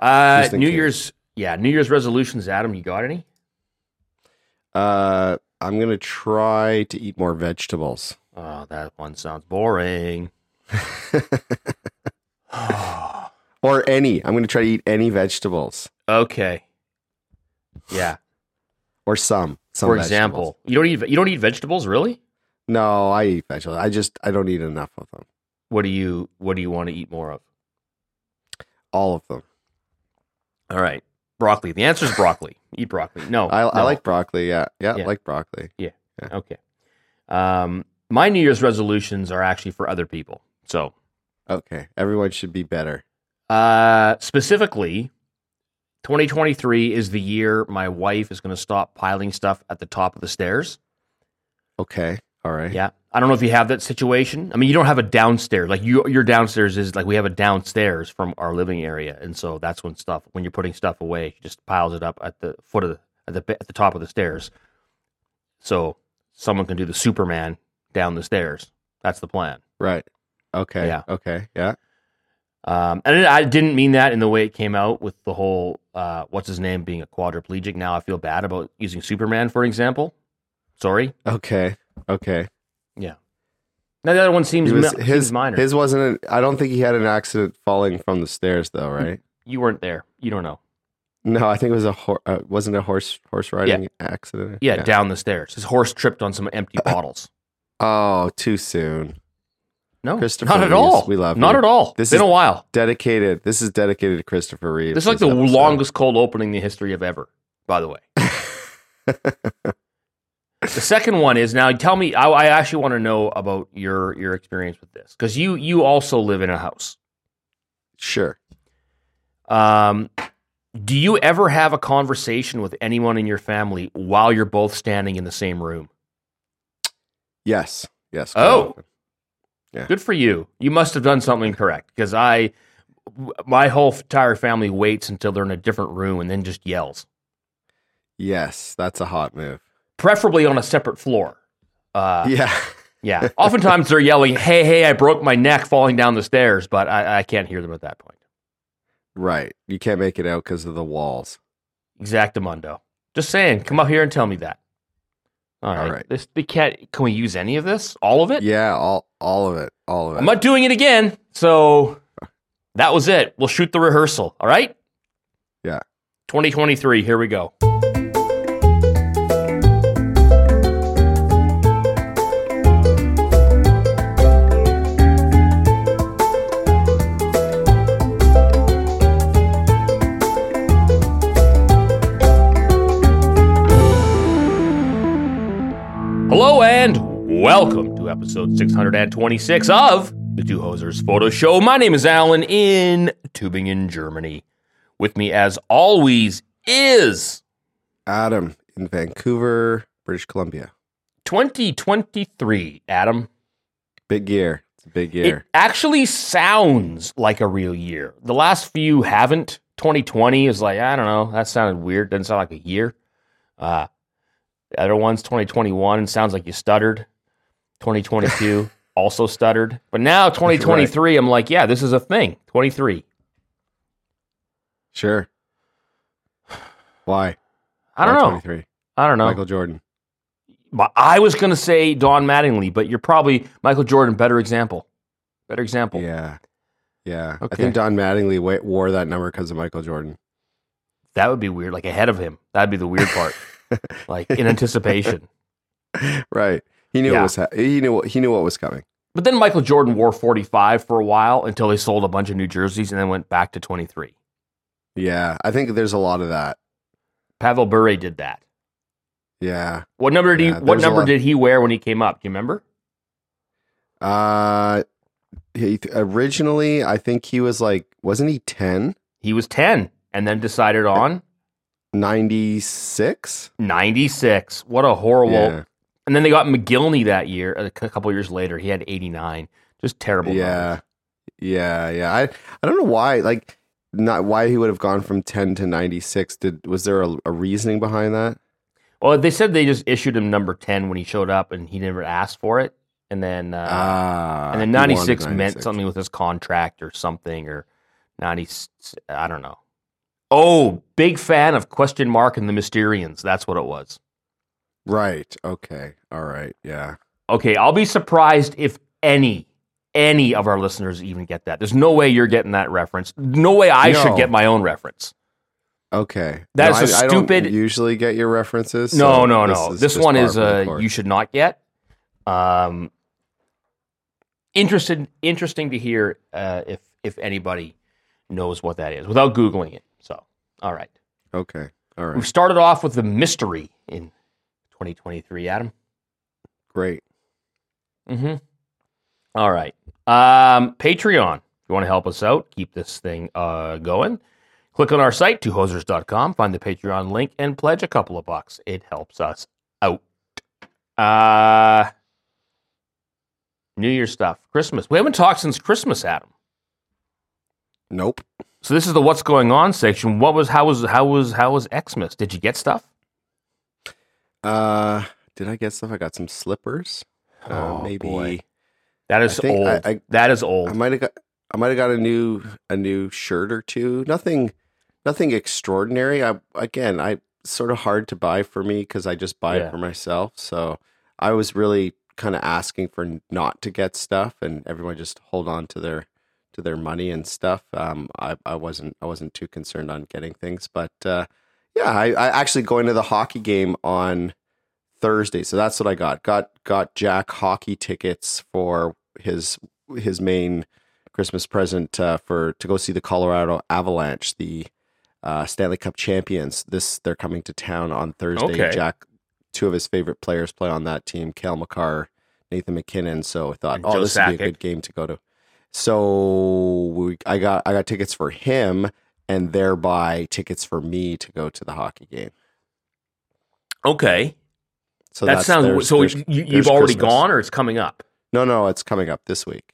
New Year's resolutions, Adam, you got any? I'm going to try to eat more vegetables. Oh, that one sounds boring. Or any. I'm going to try to eat any vegetables. Okay. Yeah. Or some. For example, vegetables. You don't eat vegetables, really? No, I eat vegetables. I don't eat enough of them. What do you want to eat more of? All of them. All right. Broccoli. The answer is broccoli. Eat broccoli. No. I like broccoli. Yeah. Yeah. I like broccoli. Yeah. Yeah. Okay. My New Year's resolutions are actually for other people. So. Okay. Everyone should be better. Specifically, 2023 is the year my wife is going to stop piling stuff at the top of the stairs. Okay. All right. Yeah. I don't know if you have that situation. I mean, you don't have a downstairs. Like your downstairs is like we have a downstairs from our living area, and so that's when you're putting stuff away, she just piles it up at the foot of at the top of the stairs. So someone can do the Superman down the stairs. That's the plan. Right. Okay. Yeah. Okay. Yeah. And I didn't mean that in the way it came out with the whole what's his name being a quadriplegic. Now I feel bad about using Superman, for example. Sorry. Okay. Okay. Yeah. Now the other one seems minor. His wasn't. I don't think he had an accident falling from the stairs, though, right? You weren't there. You don't know. No, I think it was wasn't a horse riding accident. Yeah, yeah, down the stairs. His horse tripped on some empty bottles. Oh, too soon. No, Christopher Reeves, all. We love not you. At all. This been a while. Dedicated. This is dedicated to Christopher Reeves. This is like the episode. Longest cold opening in the history of ever. By the way. The second one is, now tell me, I actually want to know about your experience with this, because you also live in a house. Sure. Do you ever have a conversation with anyone in your family while you're both standing in the same room? Yes. Yes. Oh, yeah. Good for you. You must have done something correct, because my whole entire family waits until they're in a different room and then just yells. Yes, that's a hot move. Preferably on a separate floor. Yeah. Oftentimes they're yelling, hey, I broke my neck falling down the stairs, but I can't hear them at that point. Right. You can't make it out because of the walls. Exactamundo. Just saying, come up here and tell me that. All right. Can we use any of this? All of it? Yeah, all of it. I'm not doing it again, so that was it. We'll shoot the rehearsal, all right? Yeah. 2023, here we go. Hello and welcome to episode 626 of the Two Hosers Photo Show. My name is Alan in Tübingen, Germany. With me, as always, is Adam in Vancouver, British Columbia. 2023, Adam. Big year. It's a big year. It actually sounds like a real year. The last few haven't. 2020 is like, I don't know, that sounded weird. Doesn't sound like a year. The other one's 2021, sounds like you stuttered. 2022, also stuttered. But now 2023, right. I'm like, yeah, this is a thing. 23. Sure. Why? I don't know. 23? I don't know. Michael Jordan. I was going to say Don Mattingly, but you're probably Michael Jordan, better example. Yeah. Yeah. Okay. I think Don Mattingly wore that number because of Michael Jordan. That would be weird, like ahead of him. That'd be the weird part. Like in anticipation, right? He knew he knew what was coming. But then Michael Jordan wore 45 for a while until they sold a bunch of new jerseys and then went back to 23. Yeah, I think there's a lot of that. Pavel Bure did that. Yeah. What number did he? What number did he wear when he came up? Do you remember? Originally, I think he was like, wasn't he 10? He was 10, and then decided on. 96. What a horrible. Yeah. And then they got McGillney that year. A couple years later, he had 89. Just terrible. Yeah. Yeah. I don't know why. Like, not why he would have gone from 10 to 96. Was there a reasoning behind that? Well, they said they just issued him number 10 when he showed up, and he never asked for it. And then, and then 96 meant something with his contract or something, or 90. I don't know. Oh, big fan of Question Mark and the Mysterians. That's what it was. Right. Okay. All right. Yeah. Okay. I'll be surprised if any of our listeners even get that. There's no way you're getting that reference. No way I should get my own reference. Okay. That's a stupid. I don't usually get your references. So no. This one is you should not get. Interesting to hear if anybody knows what that is without Googling it. So, all right. Okay. All right. We've started off with the mystery in 2023, Adam. Great. Mm-hmm. All right. Patreon. If you want to help us out, keep this thing going. Click on our site, twohosers.com, find the Patreon link, and pledge a couple of bucks. It helps us out. New Year's stuff. Christmas. We haven't talked since Christmas, Adam. Nope. So this is the what's going on section. How was Xmas? Did you get stuff? Did I get stuff? I got some slippers. Maybe. Boy. That is old. That is old. I might have got a new shirt or two. Nothing extraordinary. I sort of hard to buy for me because I just buy it for myself. So I was really kind of asking for not to get stuff, and everyone just hold on to their money and stuff. I wasn't too concerned on getting things, but I actually going to the hockey game on Thursday. So that's what I got. Got Jack hockey tickets for his main Christmas present to go see the Colorado Avalanche, the Stanley Cup champions. They're coming to town on Thursday. Okay. Jack, two of his favorite players play on that team, Cale Makar, Nathan McKinnon. So I thought, this would be a good game to go to. So I got tickets for him and thereby tickets for me to go to the hockey game. Okay. So that sounds you've already gone, or it's coming up? No, it's coming up this week.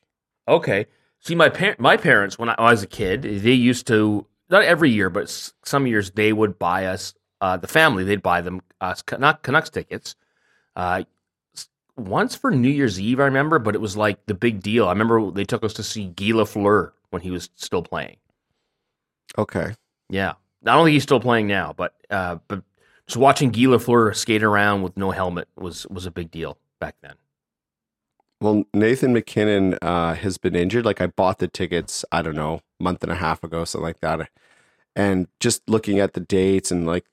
Okay. See, my parents, when I was a kid, they used to, not every year, but some years they would buy us, the family, they'd buy them, not Canucks tickets. Once for New Year's Eve, I remember, but it was like the big deal. I remember they took us to see Guy Lafleur when he was still playing. Okay. Yeah. I don't think he's still playing now, but just watching Guy Lafleur skate around with no helmet was a big deal back then. Well, Nathan McKinnon has been injured. Like, I bought the tickets, I don't know, a month and a half ago, something like that. And just looking at the dates and, like,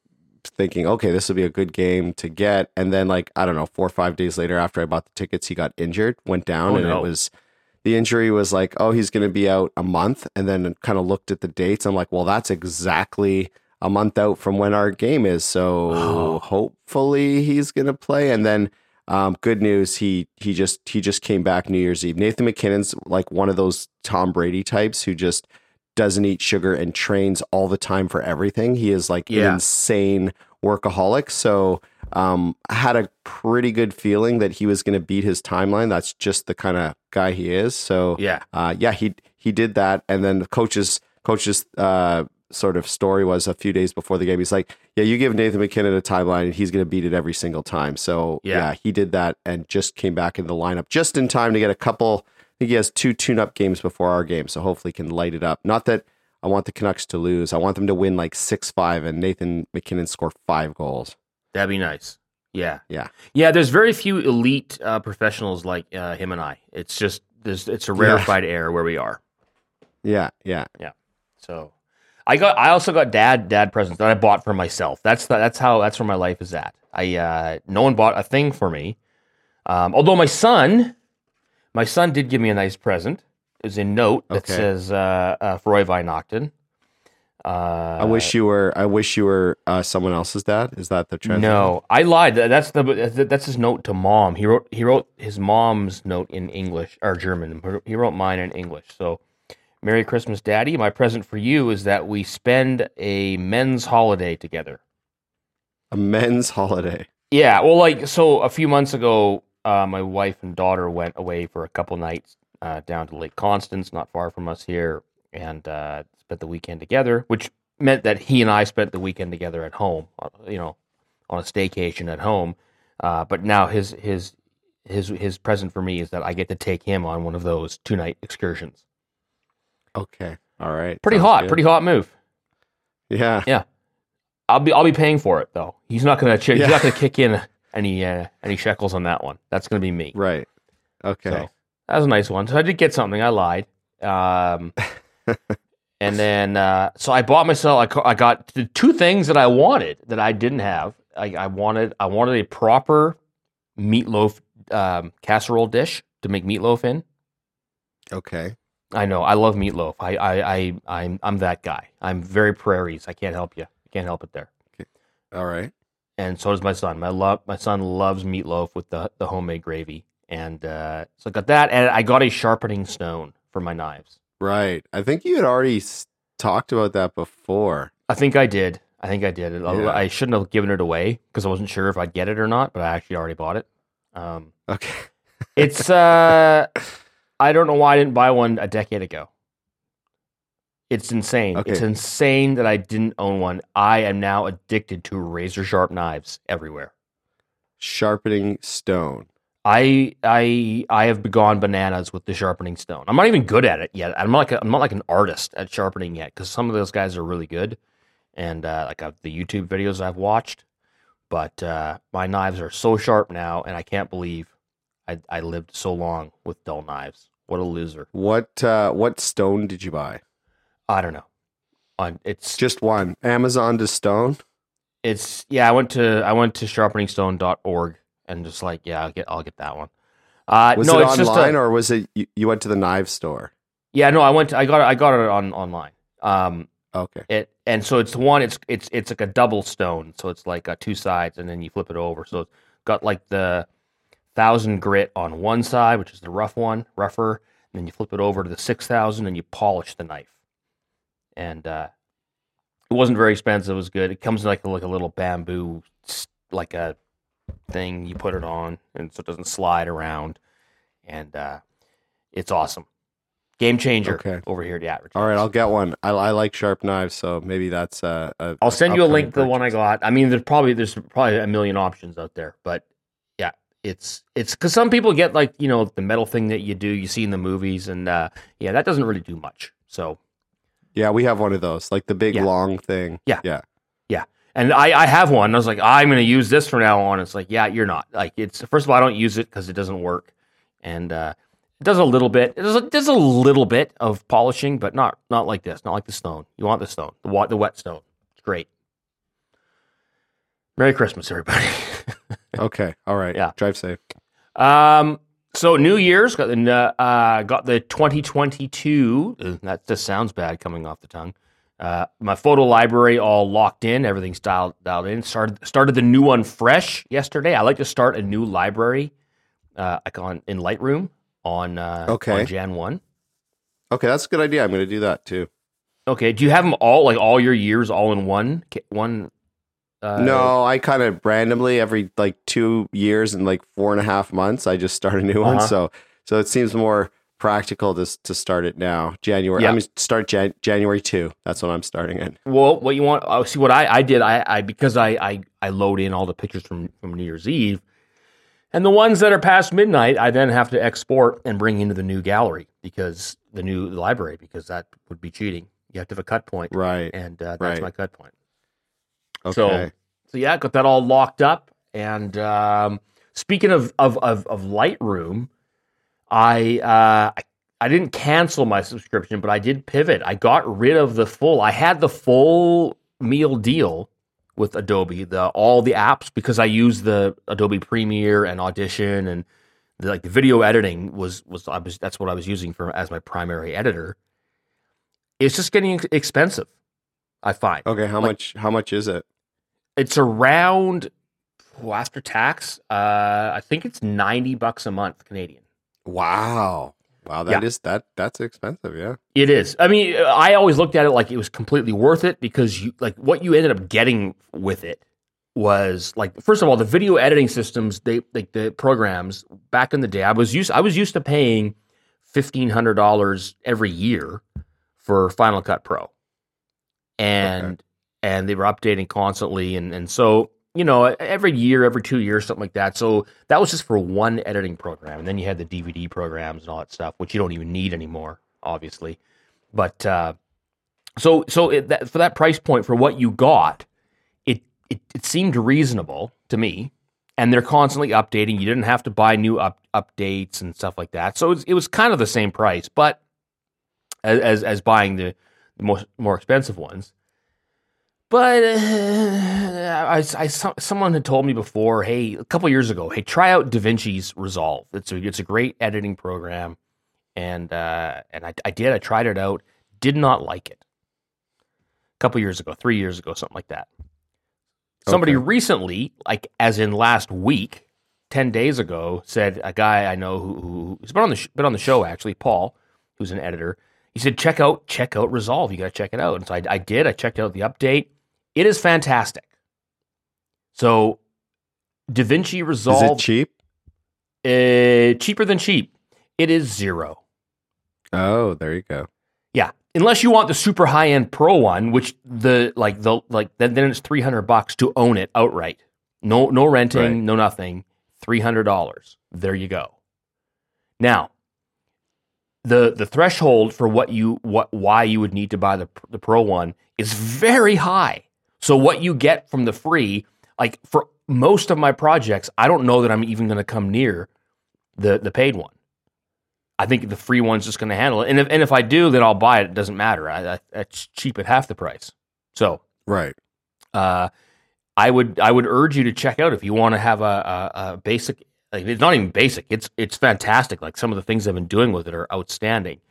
thinking, okay, this will be a good game to get. And then, like, I don't know, 4 or 5 days later after I bought the tickets, he got injured, went down. The injury was like, oh, he's going to be out a month. And then kind of looked at the dates. I'm like, well, that's exactly a month out from when our game is. So hopefully he's going to play. And then... good news. He just came back New Year's Eve. Nathan McKinnon's like one of those Tom Brady types who just doesn't eat sugar and trains all the time for everything. He is like an insane workaholic. So, I had a pretty good feeling that he was going to beat his timeline. That's just the kind of guy he is. So he did that. And then the coaches, sort of story was a few days before the game. He's like, yeah, you give Nathan McKinnon a timeline and he's going to beat it every single time. So he did that and just came back in the lineup just in time to get a couple. I think he has two tune-up games before our game. So hopefully he can light it up. Not that I want the Canucks to lose. I want them to win like 6-5 and Nathan McKinnon score 5 goals. That'd be nice. Yeah. Yeah. Yeah. There's very few elite professionals like him and I. It's just, it's a rarefied air where we are. Yeah. Yeah. Yeah. So I also got dad presents that I bought for myself. That's where my life is at. No one bought a thing for me. Although my son did give me a nice present. It was a note that says Freud Vinochten. I wish you were someone else's dad. Is that the translation? No, I lied. That's his note to mom. He wrote his mom's note in English or German. He wrote mine in English. So, Merry Christmas, Daddy. My present for you is that we spend a men's holiday together. A men's holiday? Yeah. Well, a few months ago, my wife and daughter went away for a couple nights down to Lake Constance, not far from us here, and spent the weekend together, which meant that he and I spent the weekend together at home, on a staycation at home. But now his present for me is that I get to take him on one of those 2-night excursions. Okay. All right. Pretty hot move. Yeah. Yeah. I'll be paying for it though. He's not going to kick in any shekels on that one. That's going to be me. Right. Okay. So, that was a nice one. So I did get something. I lied. And then so I bought myself. I got the two things that I wanted that I didn't have. I wanted a proper meatloaf casserole dish to make meatloaf in. Okay. I know. I love meatloaf. I'm that guy. I'm very prairies. I can't help you. Can't help it there. Okay. All right. And so does my son. My son loves meatloaf with the homemade gravy. And so I got that, and I got a sharpening stone for my knives. Right. I think you had already talked about that before. I think I did. Yeah. I shouldn't have given it away because I wasn't sure if I'd get it or not, but I actually already bought it. Okay. It's, I don't know why I didn't buy one a decade ago. It's insane. Okay. It's insane that I didn't own one. I am now addicted to razor sharp knives everywhere. Sharpening stone. I have gone bananas with the sharpening stone. I'm not even good at it yet. I'm not like an artist at sharpening yet because some of those guys are really good, and the YouTube videos I've watched. But my knives are so sharp now, and I can't believe I lived so long with dull knives. What a loser! What stone did you buy? I don't know. It's just one. Amazon to Stone. It's yeah. I went to sharpeningstone.org and just like yeah, I'll get that one. Was no, it it's online just a, or was it you went to the knife store? Yeah, no, I got it online. Okay. It and so it's one. It's like a double stone, so it's like two sides, and then you flip it over. So it's got like the 1,000 grit on one side, which is the rougher, and then you flip it over to the 6,000, and you polish the knife. And it wasn't very expensive. It was good. It comes in like a little bamboo, like a thing. You put it on, and so it doesn't slide around. And it's awesome. Game changer over here at the average. All right, I'll get one. I like sharp knives, so maybe that's I'll send you a link to the one I got. I mean, there's probably a million options out there, but yeah, it's because some people get like you know the metal thing that you see in the movies, and yeah, that doesn't really do much. So. Yeah, we have one of those, like the big long thing. Yeah. And I have one. And I was like, I'm going to use this from now on. It's like, yeah, you're not. Like, it's first of all, I don't use it because it doesn't work, and it does a little bit. There's a little bit of polishing, but not like this. Not like the stone. You want the stone, the wet stone. It's great. Merry Christmas, everybody. Okay, all right. Yeah, drive safe. So New Year's got the 2022. That just sounds bad coming off the tongue. My photo library all locked in. Everything's dialed in. Started the new one fresh yesterday. I like to start a new library in Lightroom on Jan 1. Okay, that's a good idea. I'm going to do that too. Okay, do you have them all like all your years all in one? No, I kind of randomly every like 2 years and like 4.5 months, I just start a new one. So it seems more practical to start it now. January. Yeah. I'm going to start January 2. That's what I'm starting in. Well, what you want? See what I did. Because I load in all the pictures from New Year's Eve, and the ones that are past midnight, I then have to export and bring into the new gallery because the new library because that would be cheating. You have to have a cut point, right? And that's my cut point. Okay. So yeah, got that all locked up. And speaking of Lightroom, I didn't cancel my subscription, but I did pivot. I got rid of the full. I had the full meal deal with Adobe, all the apps, because I used the Adobe Premiere and Audition and the video editing was that's what I was using as my primary editor. It's just getting expensive, I find. Okay, how much is it? It's around, after tax, I think it's $90 a month Canadian. Wow, that's expensive, yeah. It is. I mean, I always looked at it like it was completely worth it because what you ended up getting with it was like, first of all, the video editing systems, the programs back in the day, I was used to paying $1,500 every year for Final Cut Pro. And they were updating constantly. And so, you know, every year, every 2 years, something like that. So that was just for one editing program. And then you had the DVD programs and all that stuff, which you don't even need anymore, obviously. But So for that price point, for what you got, it seemed reasonable to me. And they're constantly updating. You didn't have to buy new updates and stuff like that. So it was kind of the same price, but as buying the more expensive ones. But someone had told me before, hey, a couple years ago, hey, try out DaVinci's Resolve. It's a great editing program, and I did. I tried it out. Did not like it. A couple years ago, 3 years ago, something like that. Somebody recently, like as in last week, 10 days ago, said a guy I know who's been on the show actually, Paul, who's an editor. He said, check out Resolve. You got to check it out. And so I did. I checked out the update. It is fantastic. So, DaVinci Resolve. Is it cheap? Cheaper than cheap. It is $0. Oh, there you go. Yeah, unless you want the super high end pro one, which then it's $300 to own it outright. No renting, right. No nothing. $300. There you go. Now, the threshold for why you would need to buy the pro one is very high. So what you get from the free, like for most of my projects, I don't know that I'm even going to come near the paid one. I think the free one's just going to handle it, and if I do, then I'll buy it. It doesn't matter. It's cheap at half the price. So right, I would urge you to check out if you want to have a basic. Like, it's not even basic. It's fantastic. Like, some of the things I've been doing with it are outstanding.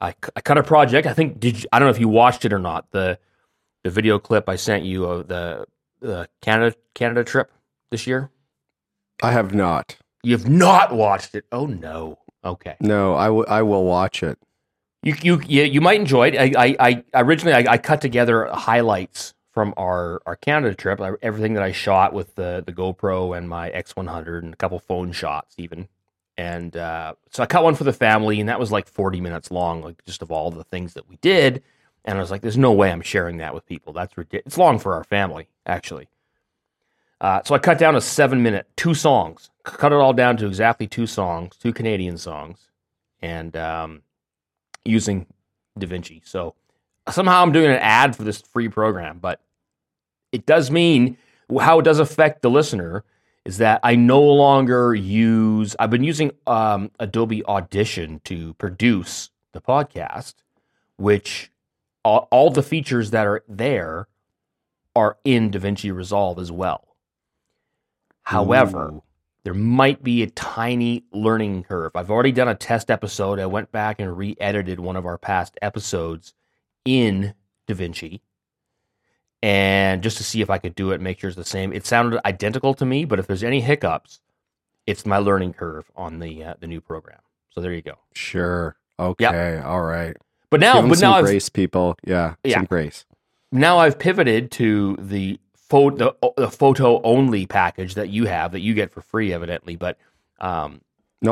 I cut a project. I think I don't know if you watched it or not. The video clip I sent you of the Canada trip this year. I have not. You've not watched it. Oh no. Okay. No, I will watch it. You might enjoy it. Originally I cut together highlights from our Canada trip, everything that I shot with the GoPro and my X100 and a couple phone shots even. And so I cut one for the family, and that was like 40 minutes long, like just of all the things that we did. And I was like, there's no way I'm sharing that with people. That's ridiculous. It's long for our family, actually. So I cut down a 7 minute, 2 songs, cut it all down to exactly 2 songs, 2 Canadian songs, and using DaVinci. So somehow I'm doing an ad for this free program, but it does mean how it does affect the listener is that I no longer use, I've been using Adobe Audition to produce the podcast, which all the features that are there are in DaVinci Resolve as well. However, there might be a tiny learning curve. I've already done a test episode. I went back and re-edited one of our past episodes in DaVinci, and just to see if I could do it, make sure it's the same. It sounded identical to me, but if there's any hiccups, it's my learning curve on the new program. So there you go. Sure. Okay. Yep. All right. But now, some grace, people. Yeah. Some grace. Now I've pivoted to the photo only package that you have, that you get for free, evidently. But no,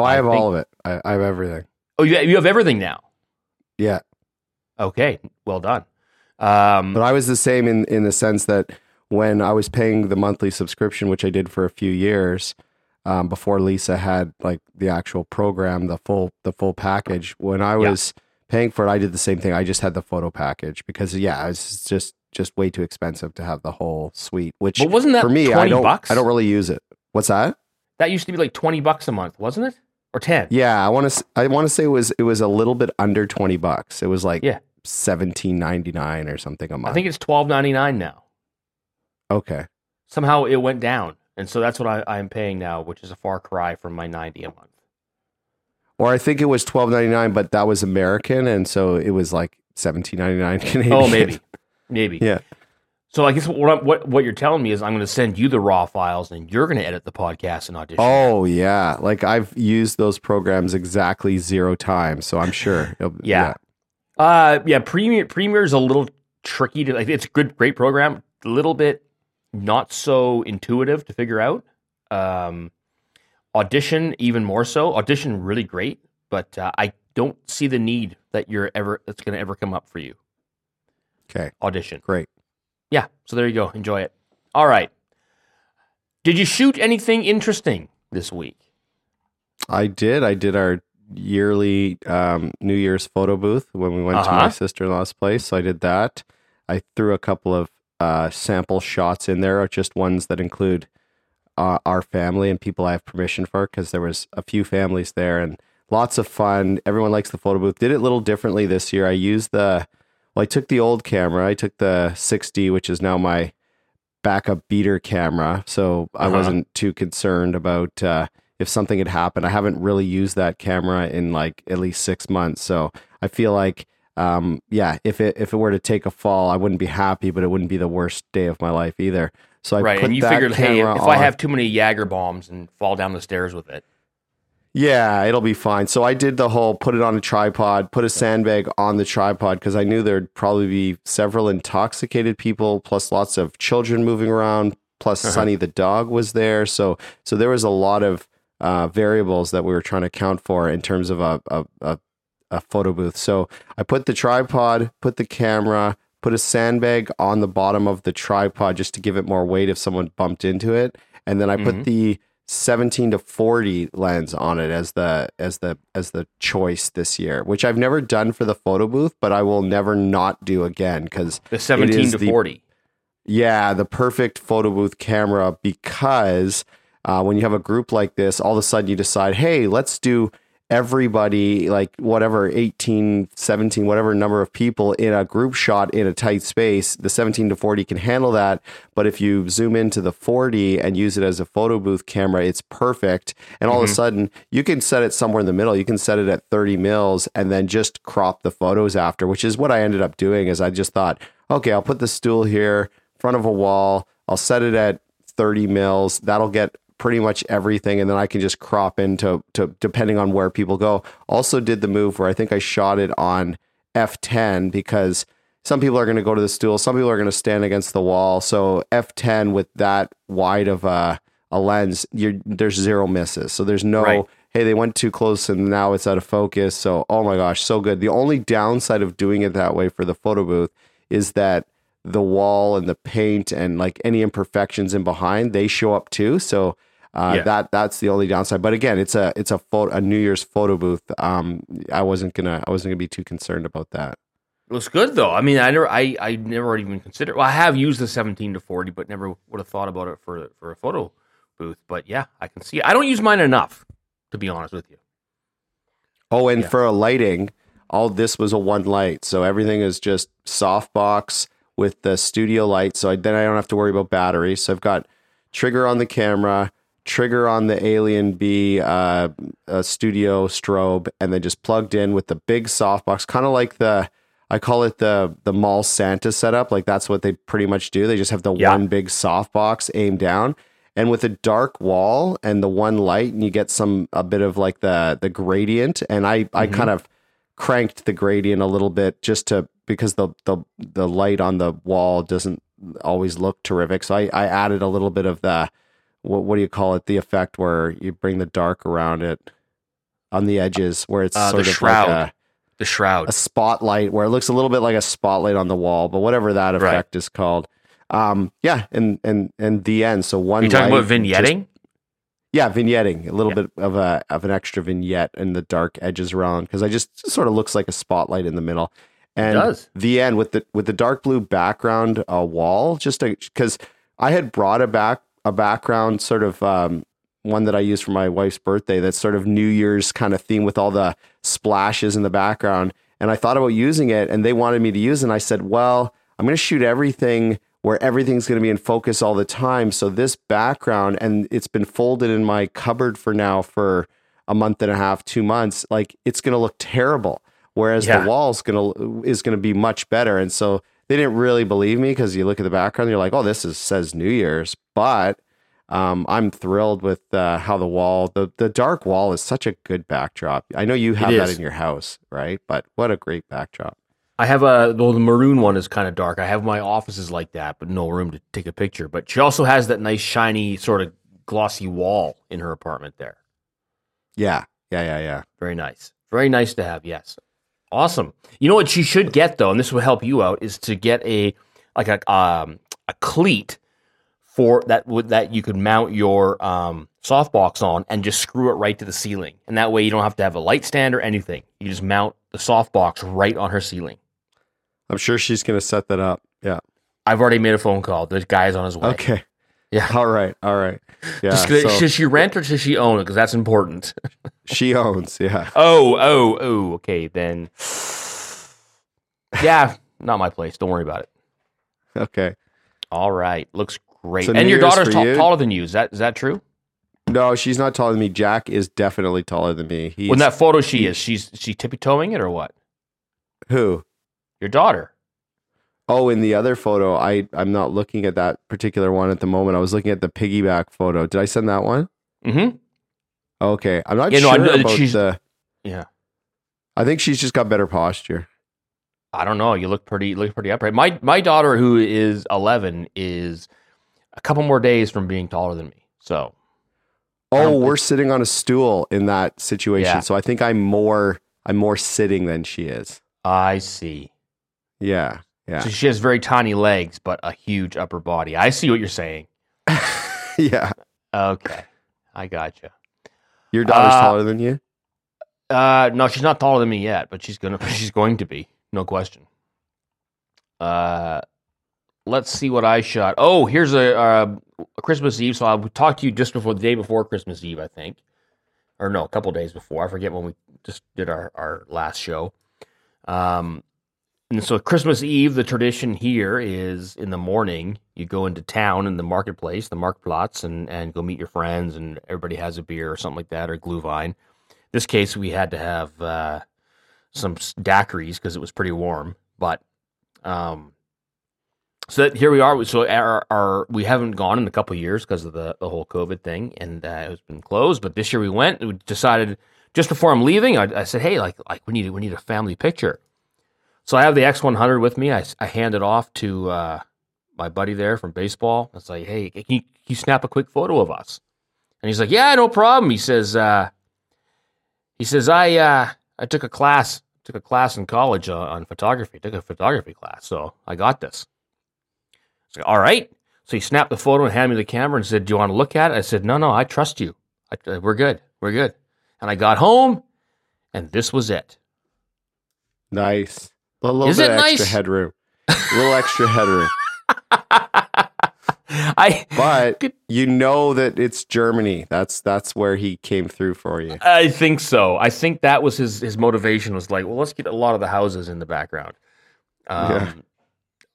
I have all of it. I have everything. Oh, you have everything now. Yeah. Okay, well done. But I was the same in the sense that when I was paying the monthly subscription, which I did for a few years, before Lisa had like the actual program, the full package. When I was paying for it, I did the same thing. I just had the photo package because it's just way too expensive to have the whole suite. Which, but wasn't that for me? $20? I don't really use it. What's that? That used to be like $20 a month, wasn't it? Or 10? Yeah, I want to say it was a little bit under $20. It was like $17.99 or something a month. I think it's $12.99 now. Okay. Somehow it went down, and so that's what I'm paying now, which is a far cry from my $90 a month. Or I think it was $12.99, but that was American, and so it was like $17.99 Canadian. Oh, maybe. Yeah. So I guess what you're telling me is I'm going to send you the raw files, and you're going to edit the podcast and Audition. Oh yeah, like I've used those programs exactly 0 times, so I'm sure. Yeah. Premiere is a little tricky to. Like, it's a great program. A little bit not so intuitive to figure out. Audition even more so. Audition really great, but I don't see the need that that's going to ever come up for you. Okay. Audition. Great. Yeah, so there you go. Enjoy it. All right. Did you shoot anything interesting this week? I did. I did our yearly New Year's photo booth when we went to my sister-in-law's place. So I did that. I threw a couple of sample shots in there, just ones that include our family and people I have permission for, because there was a few families there and lots of fun. Everyone likes the photo booth. Did it a little differently this year. I used the, well, I took the old camera. I took the 6D, which is now my backup beater camera. So I wasn't too concerned about if something had happened. I haven't really used that camera in like at least 6 months. So I feel like, if it were to take a fall, I wouldn't be happy, but it wouldn't be the worst day of my life either. So I put and you that figured, hey, if on. I have too many Jager bombs and fall down the stairs with it. Yeah, it'll be fine. So I did the whole put it on a tripod, put a sandbag on the tripod, because I knew there'd probably be several intoxicated people, plus lots of children moving around, plus Sunny the dog was there. So there was a lot of variables that we were trying to account for in terms of a photo booth. So I put the tripod, put the camera, put a sandbag on the bottom of the tripod just to give it more weight if someone bumped into it. And then I put the 17-40 lens on it as the choice this year, which I've never done for the photo booth, but I will never not do again, because the 17-40, the perfect photo booth camera, because when you have a group like this, all of a sudden you decide, hey, let's do everybody, like whatever 18, 17, whatever number of people in a group shot in a tight space. The 17-40 can handle that, but if you zoom into the 40 and use it as a photo booth camera, it's perfect. And all of a sudden you can set it somewhere in the middle. You can set it at 30 mils and then just crop the photos after, which is what I ended up doing. Is I just thought, okay, I'll put the stool here in front of a wall. I'll set it at 30 mils. That'll get pretty much everything, and then I can just crop into depending on where people go. Also did the move where I think I shot it on F10, because some people are going to go to the stool, some people are going to stand against the wall. So F10 with that wide of a lens, there's zero misses. So there's no, hey, they went too close and now it's out of focus. So, oh my gosh, so good. The only downside of doing it that way for the photo booth is that the wall and the paint and like any imperfections in behind, they show up too. So that's the only downside. But again, it's a New Year's photo booth. I wasn't gonna be too concerned about that. It was good though. I mean, I never even considered. Well, I have used the 17-40, but never would have thought about it for a photo booth. But yeah, I can see it. I don't use mine enough, to be honest with you. Oh, and for a lighting, all this was a one light, so everything is just softbox with the studio light. So then I don't have to worry about batteries. So I've got trigger on the camera, trigger on the Alien B studio strobe, and then just plugged in with the big softbox, kind of like I call it the mall Santa setup. Like that's what they pretty much do. They just have the one big softbox aimed down. And with a dark wall and the one light, and you get a bit of like the gradient. And I kind of cranked the gradient a little bit just to, because the light on the wall doesn't always look terrific. So I added a little bit of the, what do you call it? The effect where you bring the dark around it on the edges, where it's sort of shroud. Like the shroud, a spotlight, where it looks a little bit like a spotlight on the wall, but whatever that effect is called. And the end. So one. Are you talking about vignetting? Vignetting, a little bit of an extra vignette and the dark edges around, 'cause I just sort of looks like a spotlight in the middle. And it does. The end with the dark blue background wall, just because I had brought a background sort of one that I used for my wife's birthday. That's sort of New Year's kind of theme with all the splashes in the background. And I thought about using it, and they wanted me to use it. And I said, well, I'm going to shoot everything where everything's going to be in focus all the time. So this background, and it's been folded in my cupboard for a month and a half, 2 months. Like, it's going to look terrible. Whereas the wall's is gonna be much better. And so they didn't really believe me, because you look at the background, you're like, oh, this says New Year's. But I'm thrilled with how the wall, the dark wall is such a good backdrop. I know you have that in your house, right? But what a great backdrop. I have the maroon one is kind of dark. I have my offices like that, but no room to take a picture. But she also has that nice, shiny, sort of glossy wall in her apartment there. Yeah. Very nice. Very nice to have, yes. Awesome. You know what she should get though, and this will help you out, is to get a cleat for that you could mount your softbox on and just screw it right to the ceiling. And that way you don't have to have a light stand or anything. You just mount the softbox right on her ceiling. I'm sure she's going to set that up. Yeah. I've already made a phone call. The guy's on his way. Okay. Yeah. All right. Yeah. Should she rent or should she own it? Because that's important. She owns, yeah. Oh. Okay, then. Yeah, not my place. Don't worry about it. Okay. All right. Looks great. So and your daughter's taller than you. Is that true? No, she's not taller than me. Jack is definitely taller than me. In that photo she's tippy-toeing it or what? Who? Your daughter. Oh, in the other photo, I'm not looking at that particular one at the moment. I was looking at the piggyback photo. Did I send that one? Mm-hmm. Okay. I'm not sure about the... Yeah. I think she's just got better posture. I don't know. You look pretty upright. My daughter, who is 11, is a couple more days from being taller than me. So... Oh, we're sitting on a stool in that situation. Yeah. So I think I'm more sitting than she is. I see. Yeah. Yeah. So she has very tiny legs, but a huge upper body. I see what you're saying. Yeah. Okay. I gotcha. Your daughter's taller than you? No, she's not taller than me yet, but she's going to be, no question. Let's see what I shot. Oh, here's a Christmas Eve. So I talked to you just before the day before Christmas Eve, I think, or no, a couple days before. I forget when we just did our last show. And so Christmas Eve, the tradition here is in the morning, you go into town in the marketplace, the Marktplatz, and go meet your friends, and everybody has a beer or something like that, or Glühwein. In this case, we had to have some daiquiris because it was pretty warm. But so here we are. So we haven't gone in a couple of years because of the whole COVID thing, and it's been closed. But this year we went. We decided just before I'm leaving, I said, "Hey, like we need a family picture." So I have the X100 with me. I hand it off to my buddy there from baseball. I was like, "Hey, can you snap a quick photo of us?" And he's like, "Yeah, no problem." He says, "I took a class in college on photography. I took a photography class, so I got this." I was like, "All right." So he snapped the photo and handed me the camera and said, "Do you want to look at it?" I said, "No, I trust you. We're good." And I got home, and this was it. Nice. A little Is bit it extra nice? Headroom. A little extra headroom. But you know that it's Germany. That's where he came through for you. I think so. I think that was his motivation was like, well, let's get a lot of the houses in the background. Yeah.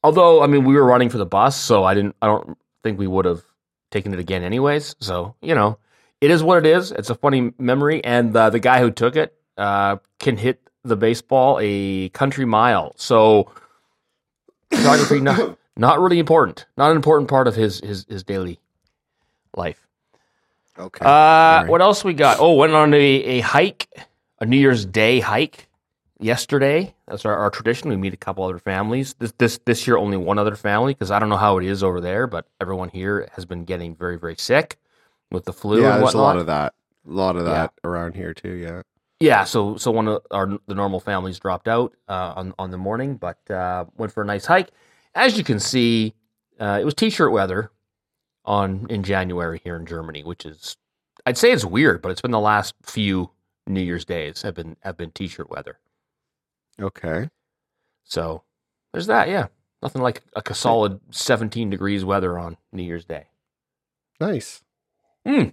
Although, I mean, we were running for the bus, so I don't think we would have taken it again anyways. So, you know, it is what it is. It's a funny memory. And the guy who took it can hit the baseball a country mile, so photography not really important, not an important part of his daily life. Okay. Right. What else we got? Oh, went on a hike, a New Year's Day hike yesterday. That's our tradition. We meet a couple other families. This year only one other family because I don't know how it is over there, but everyone here has been getting very very sick with the flu. Yeah, and there's whatnot. a lot of that yeah. around here too. Yeah. Yeah, so one of the normal families dropped out on the morning, but went for a nice hike. As you can see, it was t-shirt weather in January here in Germany, which is I'd say it's weird, but it's been the last few New Year's days have been t-shirt weather. Okay, so there's that. Yeah, nothing like a solid 17 degrees weather on New Year's Day. Nice. You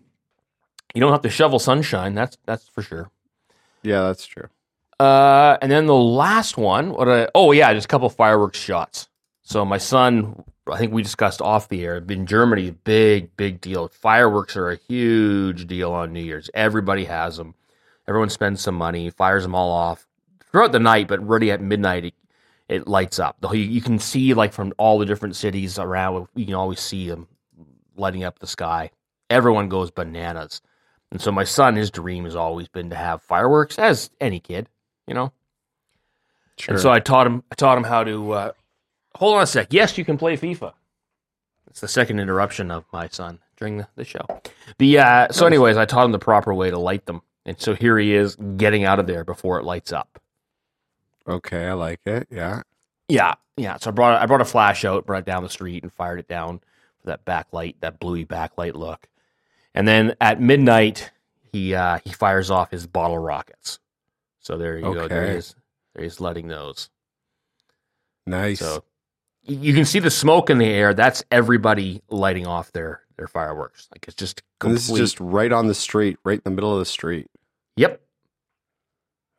don't have to shovel sunshine. That's for sure. Yeah, that's true. And then the last one, just a couple fireworks shots. So my son, I think we discussed off the air, in Germany, big deal. Fireworks are a huge deal on New Year's. Everybody has them. Everyone spends some money, fires them all off throughout the night, but really at midnight, it lights up. You can see like from all the different cities around, you can always see them lighting up the sky. Everyone goes bananas. And so my son, his dream has always been to have fireworks, as any kid, you know. Sure. And so I taught him how to. Hold on a sec. Yes, you can play FIFA. It's the second interruption of my son during the show. So anyways, I taught him the proper way to light them, and so here he is getting out of there before it lights up. Okay, I like it. Yeah. So I brought a flash out, brought it down the street, and fired it down. that backlight, that bluey backlight look. And then at midnight, he fires off his bottle rockets. So there you go. There he is letting those. Nice. So you can see the smoke in the air. That's everybody lighting off their fireworks. Like, it's just complete. This is just right on the street, right in the middle of the street. Yep.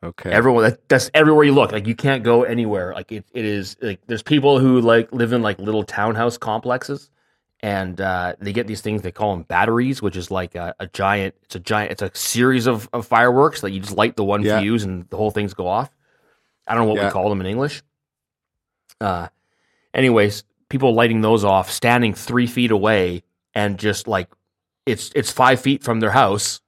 Okay. Everyone, that's everywhere you look. Like, you can't go anywhere. Like, it is like there's people who like live in like little townhouse complexes, and they get these things. They call them batteries, which is like a giant. It's a series of fireworks that you just light the one fuse and the whole things go off. I don't know what we call them in English. Anyways, people lighting those off, standing 3 feet away, and just like it's 5 feet from their house.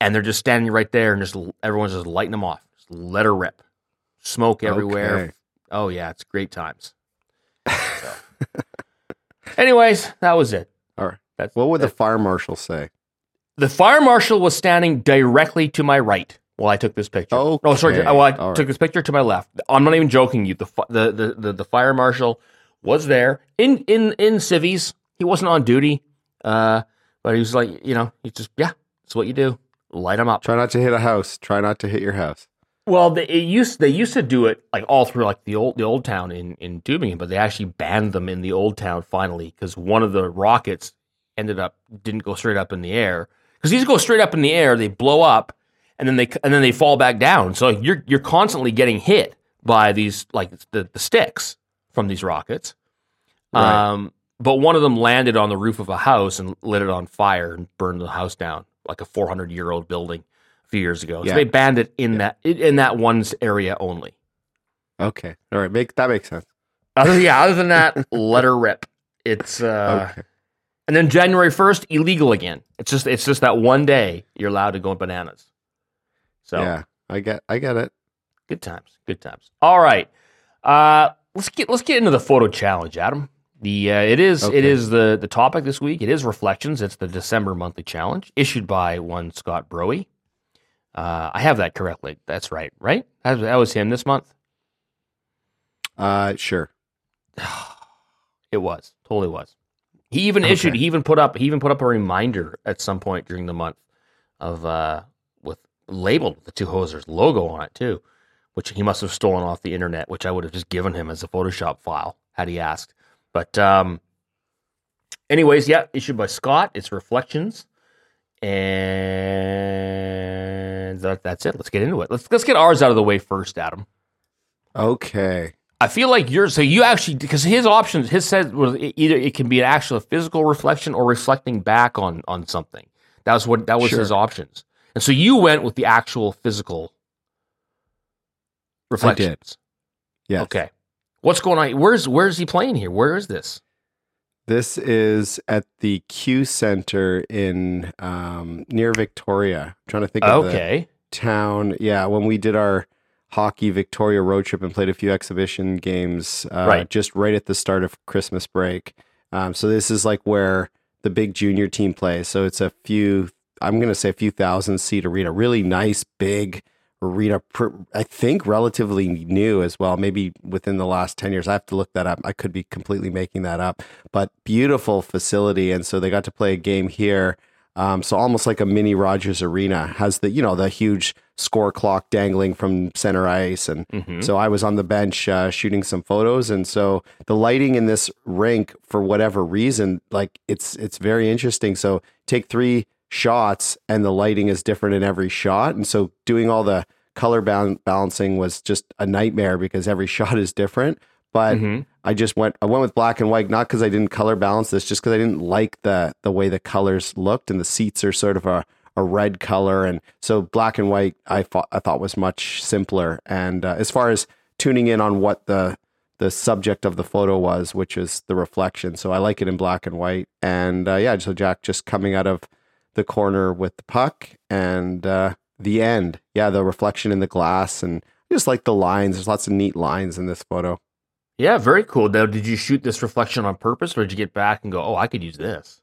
And they're just standing right there, and just everyone's just lighting them off. Just let her rip, smoke everywhere. Okay. Oh yeah, it's great times. So. Anyways, that was it. All right. What would the fire marshal say? The fire marshal was standing directly to my right while I took this picture. Okay. Oh, sorry. Well, I took this picture to my left. I'm not even joking. You, the fire marshal was there in civvies. He wasn't on duty, but he was like, he just it's what you do. Light them up. Try not to hit a house. Try not to hit your house. Well, they used to do it like all through like the old town in Tübingen, but they actually banned them in the old town finally because one of the rockets didn't go straight up in the air. Because these go straight up in the air, they blow up, and then they fall back down. So you're constantly getting hit by these like the sticks from these rockets. Right. But one of them landed on the roof of a house and lit it on fire and burned the house down. Like a 400-year-old building a few years ago. So they banned it in that one's area only. Okay. All right. That makes sense. Other than that, let her rip. It's, okay. And then January 1st, illegal again. It's just that one day you're allowed to go bananas. So yeah, I get it. Good times. All right. Let's get into the photo challenge, Adam. It is the topic this week. It is Reflections. It's the December monthly challenge issued by one Scott Broey. I have that correctly. That's right, right? That was him this month. Sure. It was totally was. He even issued. He even put up a reminder at some point during the month of with labeled the Two Hosers logo on it too, which he must have stolen off the internet, which I would have just given him as a Photoshop file had he asked. But anyways, issued by Scott. It's Reflections. And that's it. Let's get into it. Let's get ours out of the way first, Adam. Okay. I feel like yours, so you actually, because his options, his said was either it can be an actual physical reflection or reflecting back on something. That was his options. And so you went with the actual physical reflections. I did. Yeah. Okay. What's going on? Where's he playing here? Where is this? This is at the Q Center in near Victoria. I'm trying to think of the town. Yeah, when we did our hockey Victoria road trip and played a few exhibition games just right at the start of Christmas break. So this is like where the big junior team plays. So it's a few thousand seat arena, really nice, big arena, I think relatively new as well, maybe within the last 10 years. I have to look that up. I could be completely making that up, but beautiful facility. And so they got to play a game here. So almost like a mini Rogers Arena, has the huge score clock dangling from center ice. And so I was on the bench shooting some photos. And so the lighting in this rink, for whatever reason, like it's very interesting. So take three shots and the lighting is different in every shot, and so doing all the color balancing was just a nightmare because every shot is different. But I went with black and white, not because I didn't color balance this, just because I didn't like the way the colors looked, and the seats are sort of a red color, and so black and white I thought was much simpler. And as far as tuning in on what the subject of the photo was, which is the reflection, so I like it in black and white. And so Jack just coming out of the corner with the puck, and the end. Yeah, the reflection in the glass, and just like the lines. There's lots of neat lines in this photo. Yeah, very cool. Now, did you shoot this reflection on purpose, or did you get back and go, oh, I could use this?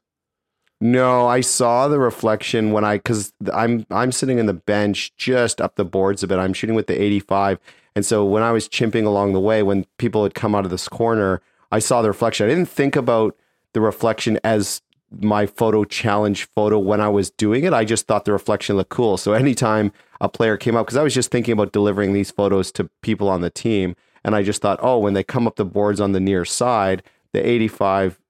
No, I saw the reflection because I'm sitting in the bench just up the boards a bit. I'm shooting with the 85. And so when I was chimping along the way, when people had come out of this corner, I saw the reflection. I didn't think about the reflection as my photo challenge photo when I was doing it. I just thought the reflection looked cool. So anytime a player came up, because I was just thinking about delivering these photos to people on the team, and I just thought, oh, when they come up the boards on the near side, the 85,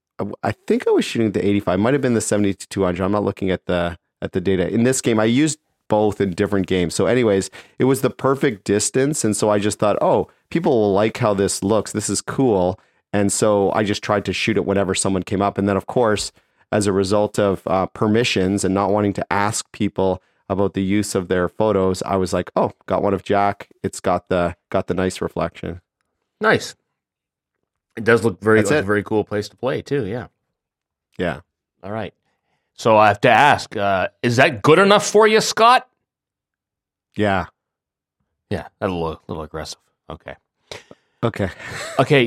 I think I was shooting the 85, might have been the 70-200. I'm not looking at the data. In this game, I used both in different games. So anyways, it was the perfect distance. And so I just thought, oh, people will like how this looks. This is cool. And so I just tried to shoot it whenever someone came up. And then, of course, as a result of permissions and not wanting to ask people about the use of their photos, I was like, oh, got one of Jack. It's got the nice reflection. Nice. It does look very, a very cool place to play too. Yeah. Yeah. All right. So I have to ask, is that good enough for you, Scott? Yeah. Yeah. That's a little aggressive. Okay.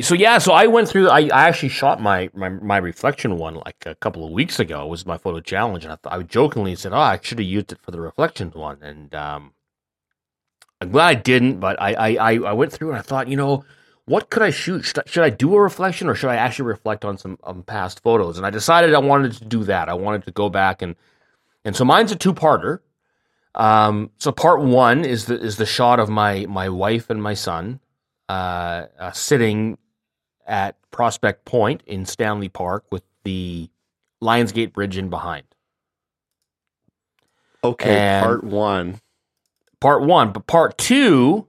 So yeah, so I went through, I actually shot my reflection one like a couple of weeks ago. It was my photo challenge. And I jokingly said, oh, I should have used it for the reflection one. And I'm glad I didn't, but I went through and I thought, you know, what could I shoot? Should I do a reflection, or should I actually reflect on some past photos? And I decided I wanted to do that. I wanted to go back and so mine's a two-parter. So part one is the shot of my wife and my son sitting at Prospect Point in Stanley Park with the Lionsgate Bridge in behind. Okay, and part one, but part two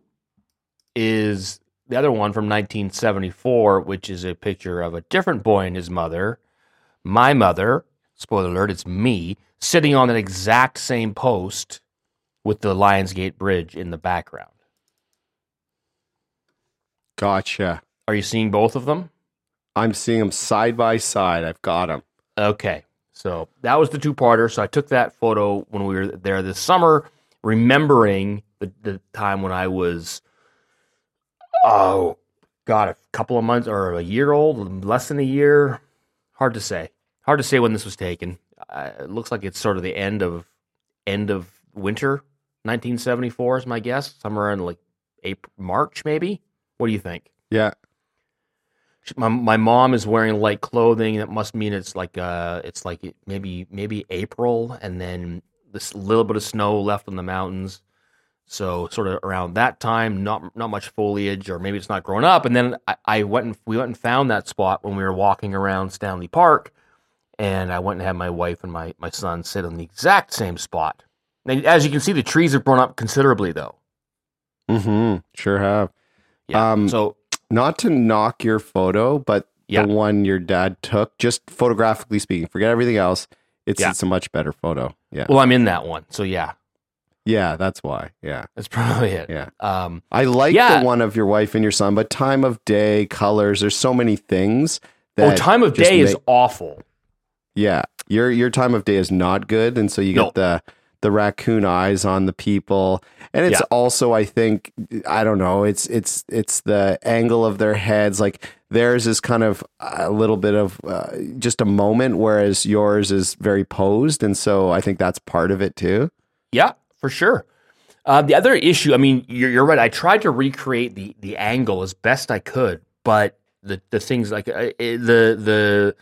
is the other one from 1974, which is a picture of a different boy and his mother, my mother, spoiler alert, it's me, sitting on that exact same post with the Lionsgate Bridge in the background. Gotcha. Are you seeing both of them? I'm seeing them side by side. I've got them. Okay. So that was the two-parter. So I took that photo when we were there this summer, remembering the time when I was... Oh, God, a couple of months or a year old, less than a year. Hard to say. Hard to say when this was taken. It looks like it's sort of the end of winter, 1974 is my guess. Somewhere in like April, March, maybe. What do you think? Yeah. My mom is wearing light clothing. That must mean it's like maybe April, and then this little bit of snow left on the mountains. So sort of around that time, not much foliage, or maybe it's not grown up. And then we went and found that spot when we were walking around Stanley Park, and I went and had my wife and my son sit on the exact same spot. And as you can see, the trees have grown up considerably, though. Mm-hmm. Sure have. Yeah. So not to knock your photo, but the one your dad took, just photographically speaking, forget everything else. It's a much better photo. Yeah. Well, I'm in that one, so yeah. Yeah, that's why. Yeah. That's probably it. Yeah. I like the one of your wife and your son, but time of day, colors, there's so many things that time of day is awful. Yeah. Your time of day is not good, and so you get the raccoon eyes on the people. And it's also, I think, I don't know, it's the angle of their heads. Like theirs is kind of a little bit of just a moment, whereas yours is very posed, and so I think that's part of it too. Yeah. For sure. The other issue, I mean, you're right. I tried to recreate the angle as best I could, but the things like the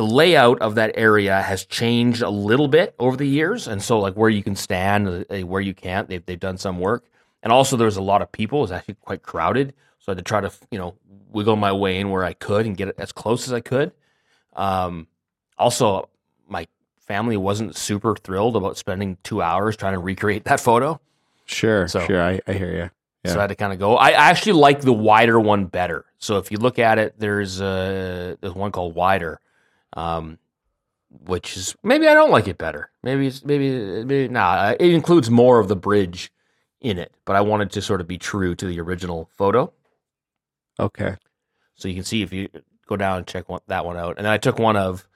layout of that area has changed a little bit over the years, and so like where you can stand, where you can't, they've done some work, and also there's a lot of people. It was actually quite crowded, so I had to try to wiggle my way in where I could and get it as close as I could. Also, my family wasn't super thrilled about spending 2 hours trying to recreate that photo. Sure. I hear you. Yeah. So I had to kind of go. I actually like the wider one better. So if you look at it, there's one called Wider, which is maybe I don't like it better. Maybe it includes more of the bridge in it, but I wanted to sort of be true to the original photo. Okay. So you can see if you go down and check that one out, and then I took one of.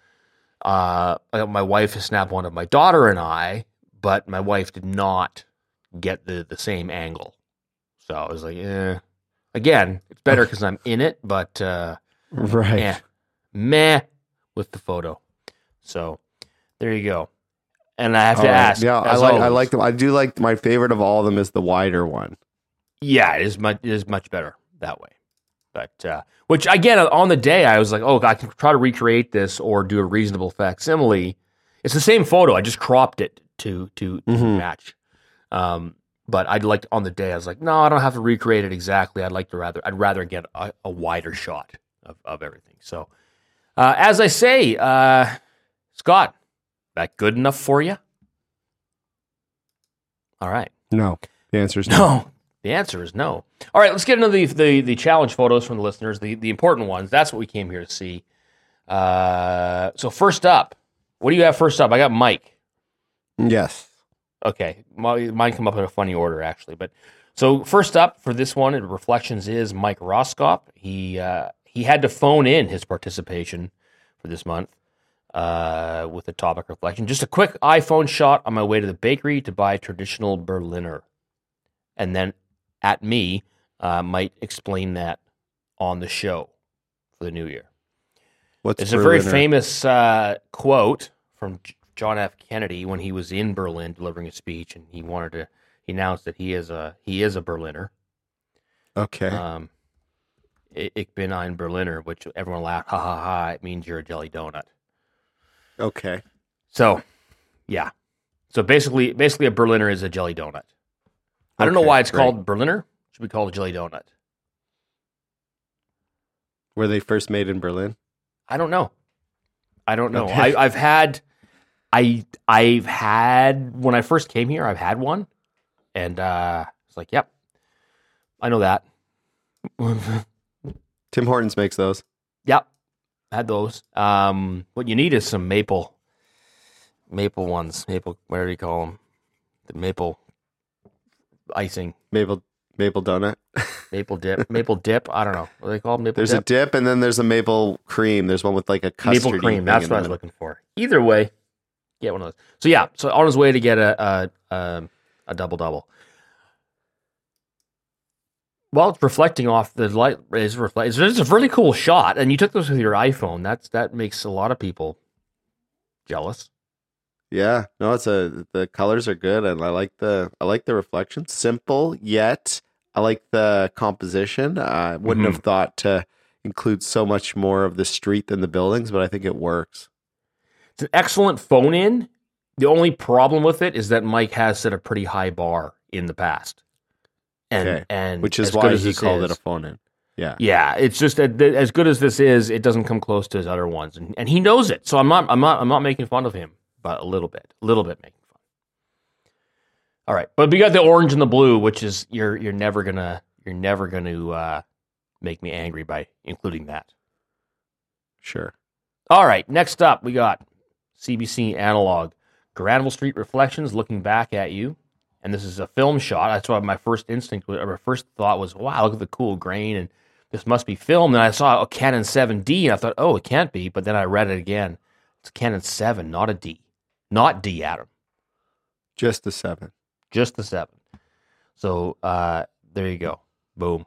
My wife has snapped one of my daughter and I, but my wife did not get the same angle. So I was like, again, it's better because I'm in it, but meh with the photo. So there you go. And I have to ask. Yeah, I like them. I do like, my favorite of all of them is the wider one. Yeah, it is much better that way. But which again, on the day, I was like, oh, I can try to recreate this or do a reasonable facsimile. It's the same photo. I just cropped it to match. But I'd like on the day, I was like, no, I don't have to recreate it exactly. I'd rather get a wider shot of everything. So as I say, Scott, that good enough for you? All right. No. The answer is no. The answer is no. All right, let's get into the challenge photos from the listeners, the important ones. That's what we came here to see. So first up, what do you have first up? I got Mike. Yes. Okay. Mine come up in a funny order, actually. But so first up for this one, Reflections, is Mike Roskopf. He had to phone in his participation for this month with a topic reflection. Just a quick iPhone shot on my way to the bakery to buy traditional Berliner. And then at me, might explain that on the show for the new year. It's a very famous quote from John F. Kennedy when he was in Berlin delivering a speech, and he announced that he is a Berliner. Okay. Ich bin ein Berliner, which everyone laughed, ha ha ha, it means you're a jelly donut. Okay. So, yeah. So basically a Berliner is a jelly donut. I don't know why it's called Berliner. It should be called a jelly donut. Were they first made in Berlin? I don't know. Okay. I've had when I first came here, I've had one, and it's like, yep, I know that. Tim Hortons makes those. Yep, had those. What you need is some maple ones. Maple, whatever you call them, the maple icing, maple donut. Maple dip. I don't know. What do they call maple? There's dip? There's a dip, and then there's a maple cream. There's one with like a custard. Maple cream. That's what I was looking for. Either way, get one of those. So yeah. So on his way to get a double double. Well, it's reflecting off the light. It's a really cool shot, and you took this with your iPhone. That makes a lot of people jealous. Yeah. No, the colors are good, and I like the reflection. Simple yet. I like the composition. I wouldn't have thought to include so much more of the street than the buildings, but I think it works. It's an excellent phone-in. The only problem with it is that Mike has set a pretty high bar in the past. And which is why he called it a phone-in. Yeah. Yeah, it's just that as good as this is, it doesn't come close to his other ones. And he knows it. So I'm not making fun of him, but a little bit making fun. All right, but we got the orange and the blue, which is you're never gonna make me angry by including that. Sure. All right, next up we got CBC Analog, Granville Street Reflections, looking back at you, and this is a film shot. That's why my first instinct, or my first thought was, wow, look at the cool grain, and this must be film. Then I saw a Canon 7D, and I thought, oh, it can't be. But then I read it again. It's a Canon 7, not a D, not D, Adam. Just the 7. Just the 7. So there you go. Boom.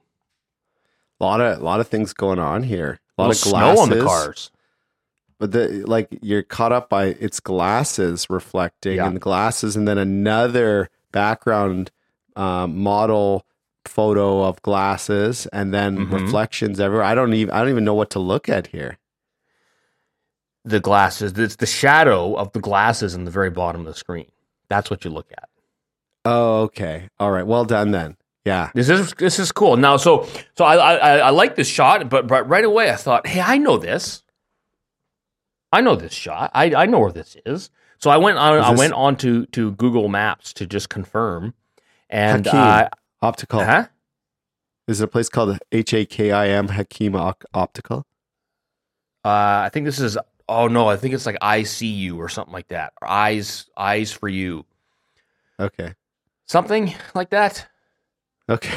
A lot of things going on here. A lot of glasses. Snow on the cars. But you're caught up by its glasses reflecting, and the glasses, and then another background model photo of glasses, and then reflections everywhere. I don't even know what to look at here. The glasses. It's the shadow of the glasses in the very bottom of the screen. That's what you look at. Oh, okay. All right. Well done then. Yeah. This is cool. Now, so I like this shot, but right away I thought, hey, I know this. I know this shot. I know where this is. So I went on to Google Maps to just confirm. And Hakim Optical. Huh? Is it a place called Hakim Optical? I think this is. Oh no, I think it's like I See You or something like that. Or Eyes for You. Okay. Something like that. Okay.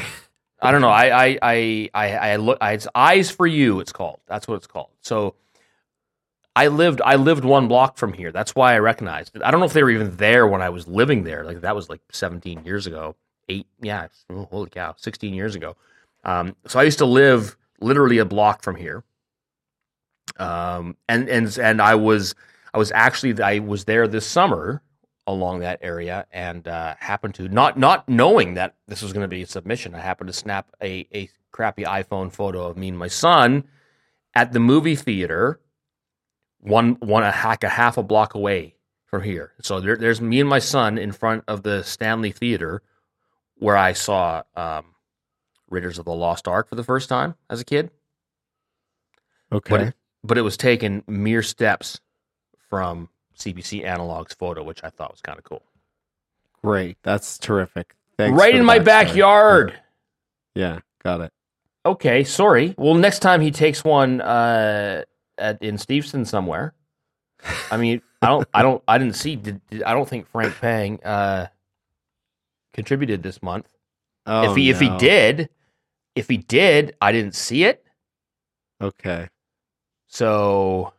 I don't know. I look. It's Eyes for You. It's called. That's what it's called. So I lived one block from here. That's why I recognized it. I don't know if they were even there when I was living there. Like that was like 17 years ago. 8. Yeah. Oh, holy cow. 16 years ago. So I used to live literally a block from here. And I was there this summer along that area, and happened to, not knowing that this was going to be a submission, I happened to snap a crappy iPhone photo of me and my son at the movie theater, a half a block away from here. So there's me and my son in front of the Stanley Theater, where I saw Raiders of the Lost Ark for the first time as a kid. Okay. But it was taken mere steps from CBC Analog's photo, which I thought was kind of cool. Great. That's terrific. Thanks. Right in my backyard. Yeah, got it. Okay, sorry. Well, next time he takes one in Steveston somewhere. I mean, I don't think Frank Pang contributed this month. Oh, if he did, I didn't see it. Okay. So,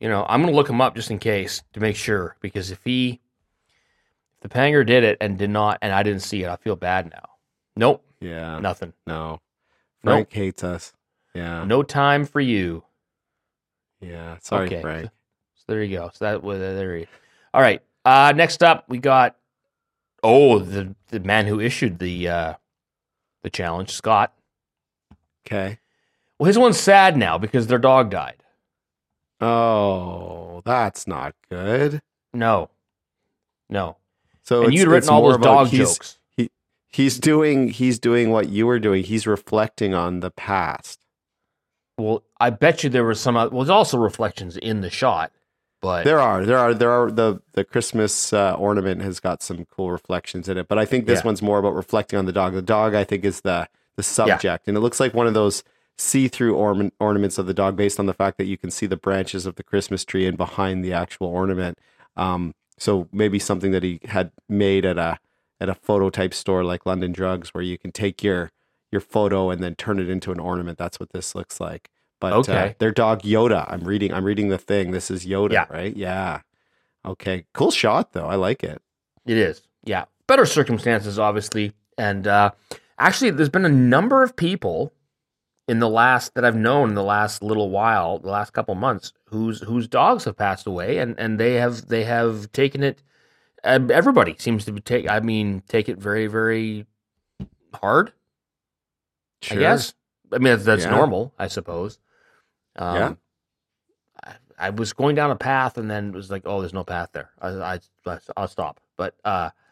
you know, I'm going to look him up just in case to make sure, because if the Panger did it and did not, and I didn't see it, I feel bad now. Nope. Yeah. Nothing. No. Frank hates us. Yeah. No time for you. Yeah. Sorry, okay. Frank. So there you go. So that was there. All right. Next up, we got the man who issued the challenge, Scott. Okay. Well, his one's sad now because their dog died. Oh, that's not good. No. So and you'd written all those dog jokes. He's doing what you were doing. He's reflecting on the past. Well, I bet you there was some. Well, there's also reflections in the shot, but there are. The Christmas ornament has got some cool reflections in it, but I think this one's more about reflecting on the dog. The dog, I think, is the subject, and it looks like one of those see-through ornaments of the dog, based on the fact that you can see the branches of the Christmas tree and behind the actual ornament. So maybe something that he had made at a photo type store like London Drugs, where you can take your photo and then turn it into an ornament. That's what this looks like. But okay. Their dog Yoda. I'm reading the thing. This is Yoda, right? Yeah. Okay. Cool shot though. I like it. It is. Yeah. Better circumstances, obviously. And actually, there's been a number of people the last couple months, whose dogs have passed away, and they have taken it. Everybody seems to take it very, very hard. Sure. I guess. I mean, that's normal, I suppose. I was going down a path, and then it was like, oh, there's no path there. I'll stop. But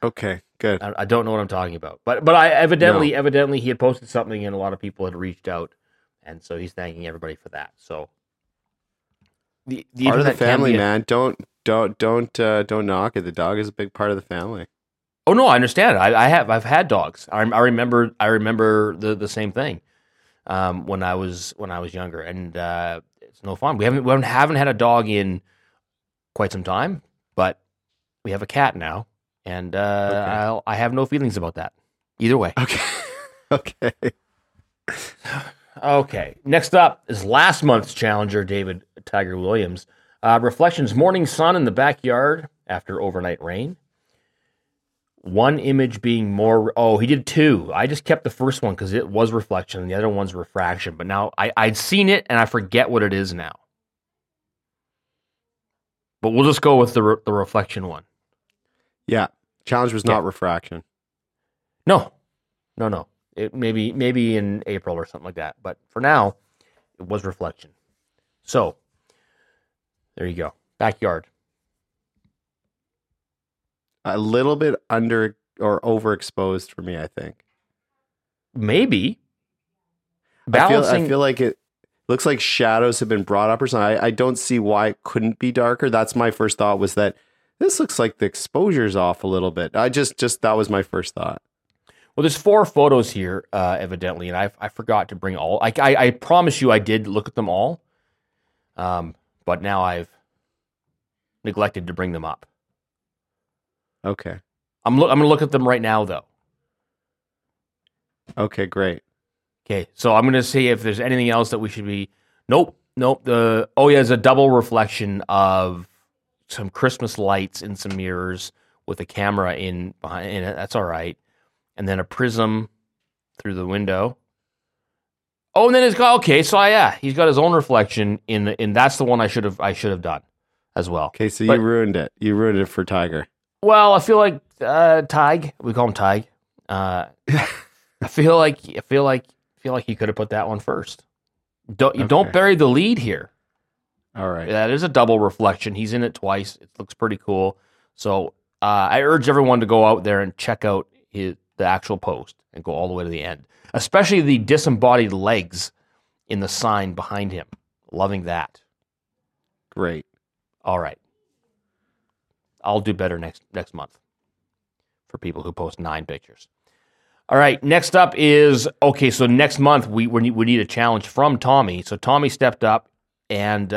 okay, good. I don't know what I'm talking about. But I evidently he had posted something, and a lot of people had reached out. And so he's thanking everybody for that. So the part of the family, man. Don't knock it. The dog is a big part of the family. Oh no, I understand. I've had dogs. I remember the same thing when I was younger, and it's no fun. We haven't had a dog in quite some time, but we have a cat now, and okay. I have no feelings about that either way. Okay. Okay. Okay, next up is last month's challenger, David Tiger Williams. Reflections, morning sun in the backyard after overnight rain. One image being more... Oh, he did two. I just kept the first one because it was reflection, and the other one's refraction. But now I'd seen it, and I forget what it is now. But we'll just go with the reflection one. Yeah, challenge was not refraction. No. It maybe in April or something like that. But for now, it was reflection. So, there you go. Backyard. A little bit under or overexposed for me, I think. Maybe. Balancing... I feel like it looks like shadows have been brought up or something. I don't see why it couldn't be darker. That's my first thought, was that this looks like the exposure's off a little bit. I just that was my first thought. Well, there's four photos here, evidently, and I forgot to bring all. I promise you I did look at them all, but now I've neglected to bring them up. Okay. I'm going to look at them right now, though. Okay, great. Okay, so I'm going to see if there's anything else that we should be... Nope. There's a double reflection of some Christmas lights in some mirrors with a camera in behind it. That's all right. And then a prism through the window. Oh, and then he's got he's got his own reflection in that's the one I should have done. as well. Okay, so you ruined it. You ruined it for Tiger. Well, I feel like Tig. We call him Tig. I feel like he could have put that one first. Don't bury the lead here. All right. That is a double reflection. He's in it twice. It looks pretty cool. So I urge everyone to go out there and check out the actual post and go all the way to the end, especially the disembodied legs in the sign behind him. Loving that. Great. All right. I'll do better next month for people who post 9 pictures. All right, next up is, okay, so next month we need a challenge from Tommy. So Tommy stepped up and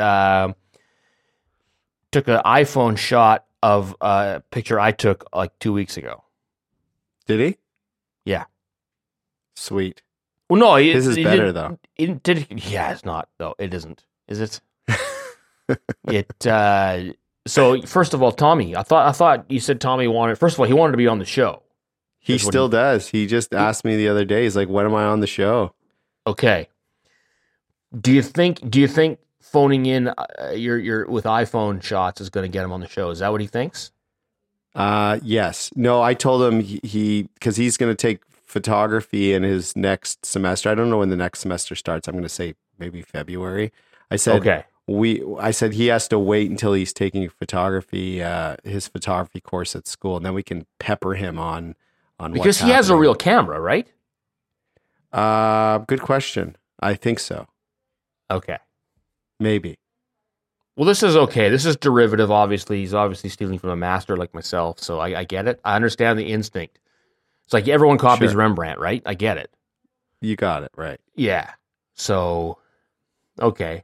took an iPhone shot of a picture I took like 2 weeks ago. Did he? Yeah. Sweet. Well, no. This is better, though. It's not, though. It isn't. Is it? So, first of all, Tommy, I thought you said Tommy wanted, first of all, he wanted to be on the show. He still does. He just asked me the other day. He's like, when am I on the show? Okay. Do you think phoning in your with iPhone shots is going to get him on the show? Is that what he thinks? Yes. No, I told him because he's going to take photography in his next semester. I don't know when the next semester starts. I'm going to say maybe February. I said, okay. I said he has to wait until he's taking photography, his photography course at school, and then we can pepper him on because he has a real camera, right? Good question. I think so. Okay, maybe. Well, this is okay. This is derivative. Obviously, he's obviously stealing from a master like myself, so I get it. I understand the instinct. It's like everyone copies Rembrandt, right? I get it. You got it right. Yeah. So, okay.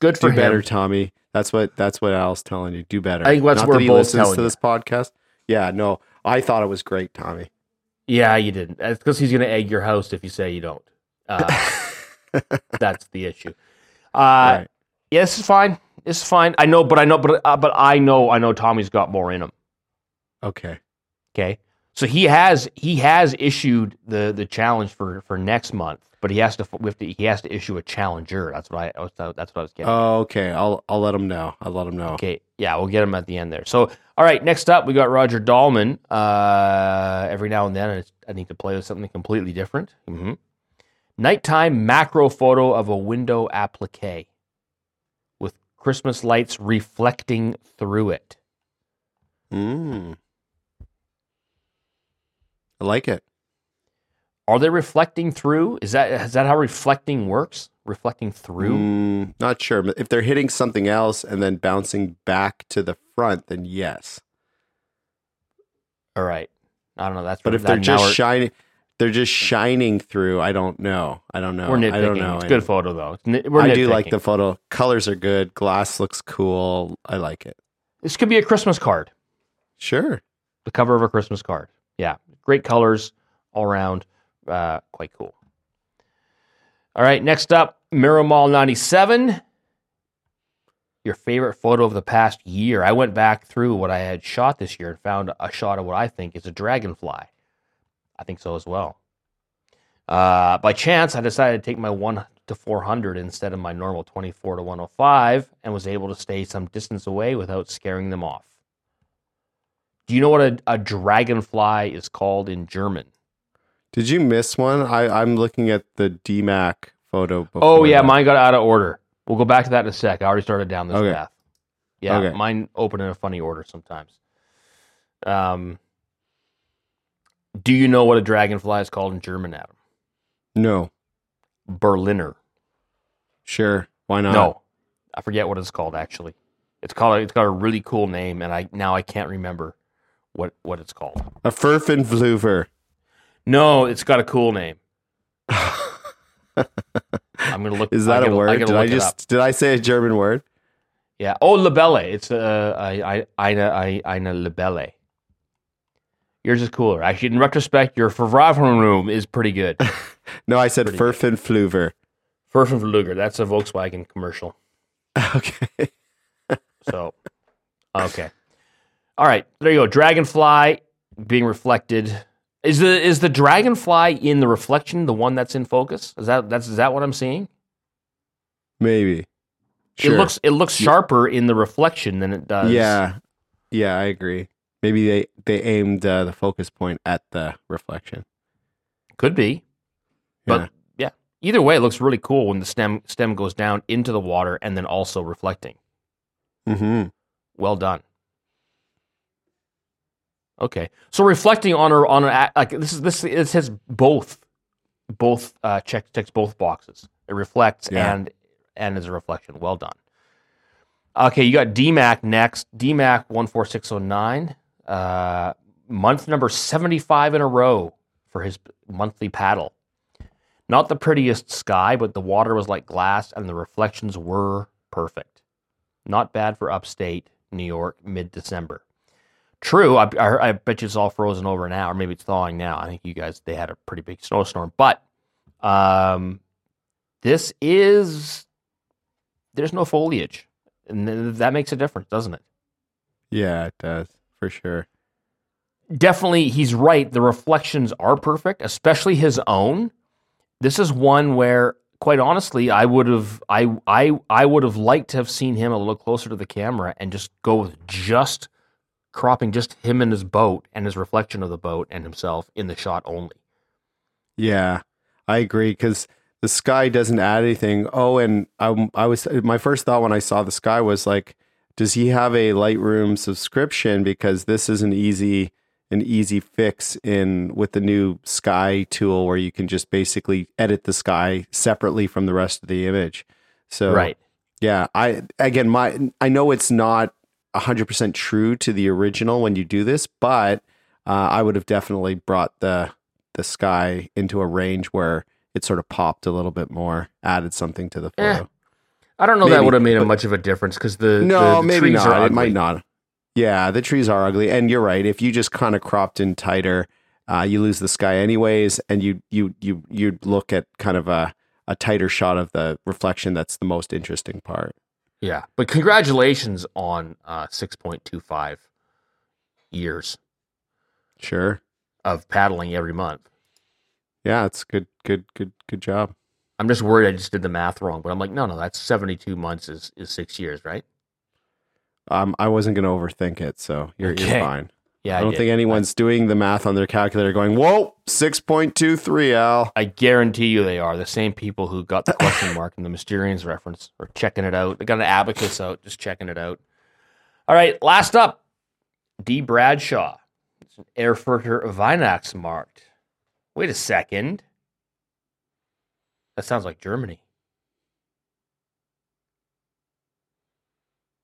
Good for him. Do better, Tommy. That's what Al's telling you. Do better. I think that's where both listens to this podcast. Yeah. No, I thought it was great, Tommy. Yeah, you didn't. It's because he's going to egg your house if you say you don't. That's the issue. Right. Yeah, this is fine. It's fine. I know Tommy's got more in him. Okay. So he has issued the challenge for next month, but he has to issue a challenger. That's what I was getting. Oh, okay. I'll let him know. Okay. Yeah, we'll get him at the end there. So, all right. Next up, we got Roger Dahlman. Every now and then, I need to play with something completely different. Mm-hmm. Nighttime macro photo of a window applique with Christmas lights reflecting through it. Mm. I like it. Are they reflecting through? Is that how reflecting works? Reflecting through? Not sure. If they're hitting something else and then bouncing back to the front, then yes. All right. I don't know. They're just shining through. I don't know. We're nitpicking. I don't know. It's a good photo though. I do like the photo. Colors are good. Glass looks cool. I like it. This could be a Christmas card. Sure. The cover of a Christmas card. Yeah, great colors all around. Quite cool. All right, next up, Miramall 97. Your favorite photo of the past year. I went back through what I had shot this year and found a shot of what I think is a dragonfly. I think so as well. By chance, I decided to take my 1 to 400 instead of my normal 24 to 105 and was able to stay some distance away without scaring them off. Do you know what a dragonfly is called in German? Did you miss one? I'm looking at the DMAC photo. Oh, yeah. Mine got out of order. We'll go back to that in a sec. I already started down this path. Yeah, okay. Mine open in a funny order sometimes. Do you know what a dragonfly is called in German, Adam? No. Berliner. Sure. Why not? No. I forget what it's called, actually. It's got a really cool name, and I can't remember what it's called. A Fürfenfluger. No, it's got a cool name. I'm gonna look. Is that a word? Did I say a German word? Yeah. Oh, Lebelle. It's eine Lebelle. Yours is cooler. Actually, in retrospect, your Fürfenfluger is pretty good. No, I said Fürfenfluger. Fürfenfluger. That's a Volkswagen commercial. Okay. So, okay. All right, there you go. Dragonfly being reflected. Is the dragonfly in the reflection the one that's in focus? Is that what I'm seeing? Maybe. Sure. It looks sharper in the reflection than it does. Yeah, I agree. Maybe they aimed the focus point at the reflection. Could be. But yeah, either way, it looks really cool when the stem goes down into the water and then also reflecting. Mm-hmm. Well done. Okay, so reflecting on an like this it says both checks both boxes. It reflects and is a reflection. Well done. Okay, you got DMAC next. DMAC 14609. Month number 75 in a row for his monthly paddle. Not the prettiest sky, but the water was like glass and the reflections were perfect. Not bad for upstate New York mid-December. True, I bet you it's all frozen over now, or maybe it's thawing now. I think they had a pretty big snowstorm, but there's no foliage, and that makes a difference, doesn't it? Yeah, it does, for sure. Definitely, he's right. The reflections are perfect, especially his own. This is one where, quite honestly, I would have liked to have seen him a little closer to the camera and just go with just cropping just him and his boat and his reflection of the boat and himself in the shot only. Yeah, I agree, because the sky doesn't add anything. Oh, and my first thought when I saw the sky was like, does he have a Lightroom subscription? Because this is an easy fix with the new sky tool where you can just basically edit the sky separately from the rest of the image. So, right. Yeah, I know it's not 100% true to the original when you do this, but I would have definitely brought the sky into a range where it sort of popped a little bit more, added something to the photo. I don't know that would have made much of a difference because the trees are ugly. It might not. Yeah, the trees are ugly, and you're right. If you just kind of cropped in tighter, you lose the sky anyways, and you'd look at kind of a tighter shot of the reflection. That's the most interesting part. Yeah, but congratulations on 6.25 years. Sure. Of paddling every month. Yeah, it's good job. I'm just worried I just did the math wrong, but I'm like, no, that's 72 months is 6 years, right? I wasn't going to overthink it, so you're fine. Yeah, I don't think anyone's doing the math on their calculator going, whoa, 6.23, Al. I guarantee you they are. The same people who got the question mark and the Mysterians reference are checking it out. They got an abacus out, just checking it out. All right, last up, D. Bradshaw. It's an Erfurter Weihnachts marked. Wait a second. That sounds like Germany.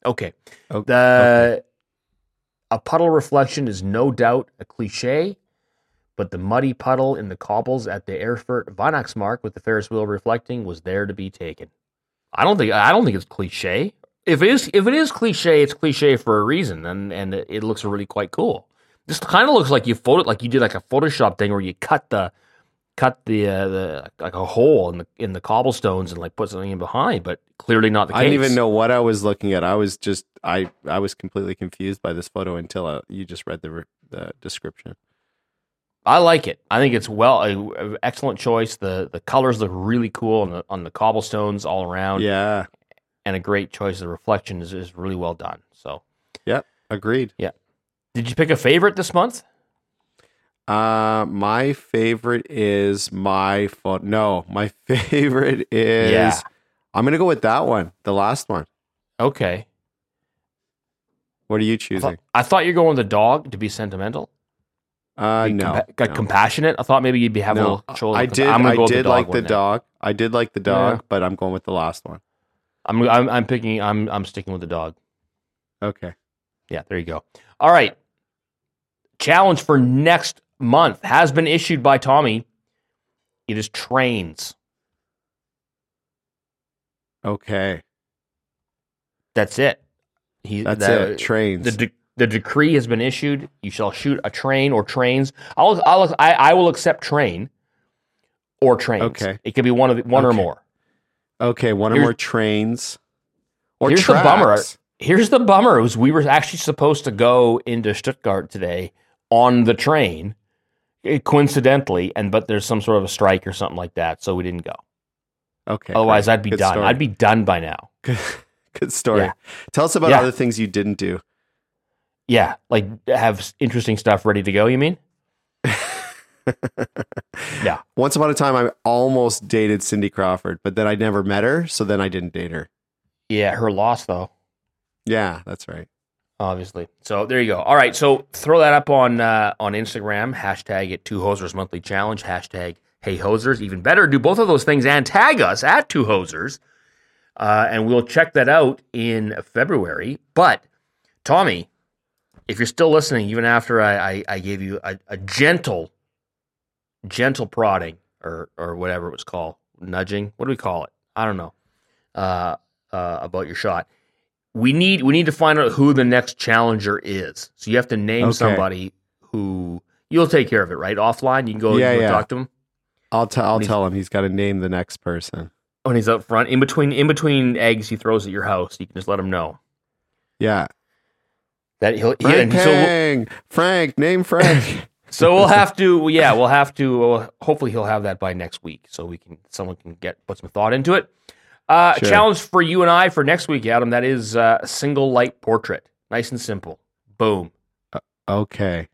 Okay. A puddle reflection is no doubt a cliche, but the muddy puddle in the cobbles at the Erfurt Weihnachtsmarkt with the Ferris wheel reflecting was there to be taken. I don't think it's cliche. If it is cliche, it's cliche for a reason, and it looks really quite cool. This kind of looks like you did a Photoshop thing where you cut the like a hole in the cobblestones and like put something in behind, but clearly not the case. I didn't even know what I was looking at. I was completely confused by this photo until you just read the description. I like it. I think it's an excellent choice. The colors look really cool on the cobblestones all around. Yeah, and a great choice. The reflection is really well done. So yeah, agreed. Yeah, did you pick a favorite this month? My favorite is my favorite is, I'm going to go with that one. The last one. Okay. What are you choosing? I thought you were going with the dog to be sentimental. No. Compassionate. I thought maybe you'd be having a little shoulder. I did like the dog, but I'm going with the last one. I'm sticking with the dog. Okay. Yeah. There you go. All right. Challenge for next month has been issued by Tommy. It is trains. Okay. That's it. Trains. The decree has been issued. You shall shoot a train or trains. I will accept train or trains. Okay. It could be one or more. Okay, one or more trains or here's tracks. Here's the bummer. We were actually supposed to go into Stuttgart today on the train, coincidentally, but there's some sort of a strike or something like that, so we didn't go. Okay. Otherwise, I'd be done. I'd be done by now. Good story. Yeah. Tell us about other things you didn't do. Yeah, like have interesting stuff ready to go, you mean? Yeah. Once upon a time, I almost dated Cindy Crawford, but then I never met her, so then I didn't date her. Yeah, her loss, though. Yeah, that's right. Obviously. So there you go. All right, so throw that up on Instagram, hashtag it Two Hosers Monthly Challenge, hashtag Hey Hosers. Even better, do both of those things and tag us at Two Hosers, and we'll check that out in February. But, Tommy, if you're still listening, even after I gave you a gentle prodding or whatever it was called, nudging, what do we call it? I don't know, about your shot. We need to find out who the next challenger is. So you have to name somebody who you'll take care of it, right? Offline, you can go and talk to him. I'll tell him he's got to name the next person. Oh, and he's up front in between eggs he throws at your house. You can just let him know. Yeah. That Frank, name Frank. So we'll have to hopefully he'll have that by next week so someone can put some thought into it. Sure. Challenge for you and I for next week, Adam, that is a single light portrait. Nice and simple. Boom. Okay.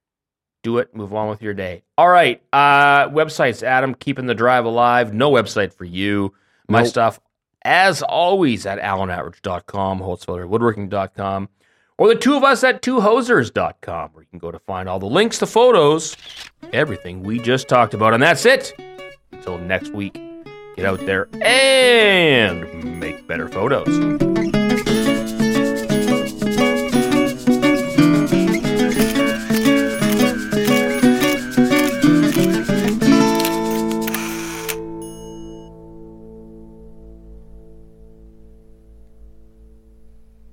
Do it. Move on with your day. All right. Websites, Adam, keeping the drive alive. No website for you. My stuff, as always, at alanatrich.com, holtzfelderwoodworking.com, or the two of us at twohosers.com, where you can go to find all the links, the photos, everything we just talked about. And that's it. Until next week, get out there and make better photos.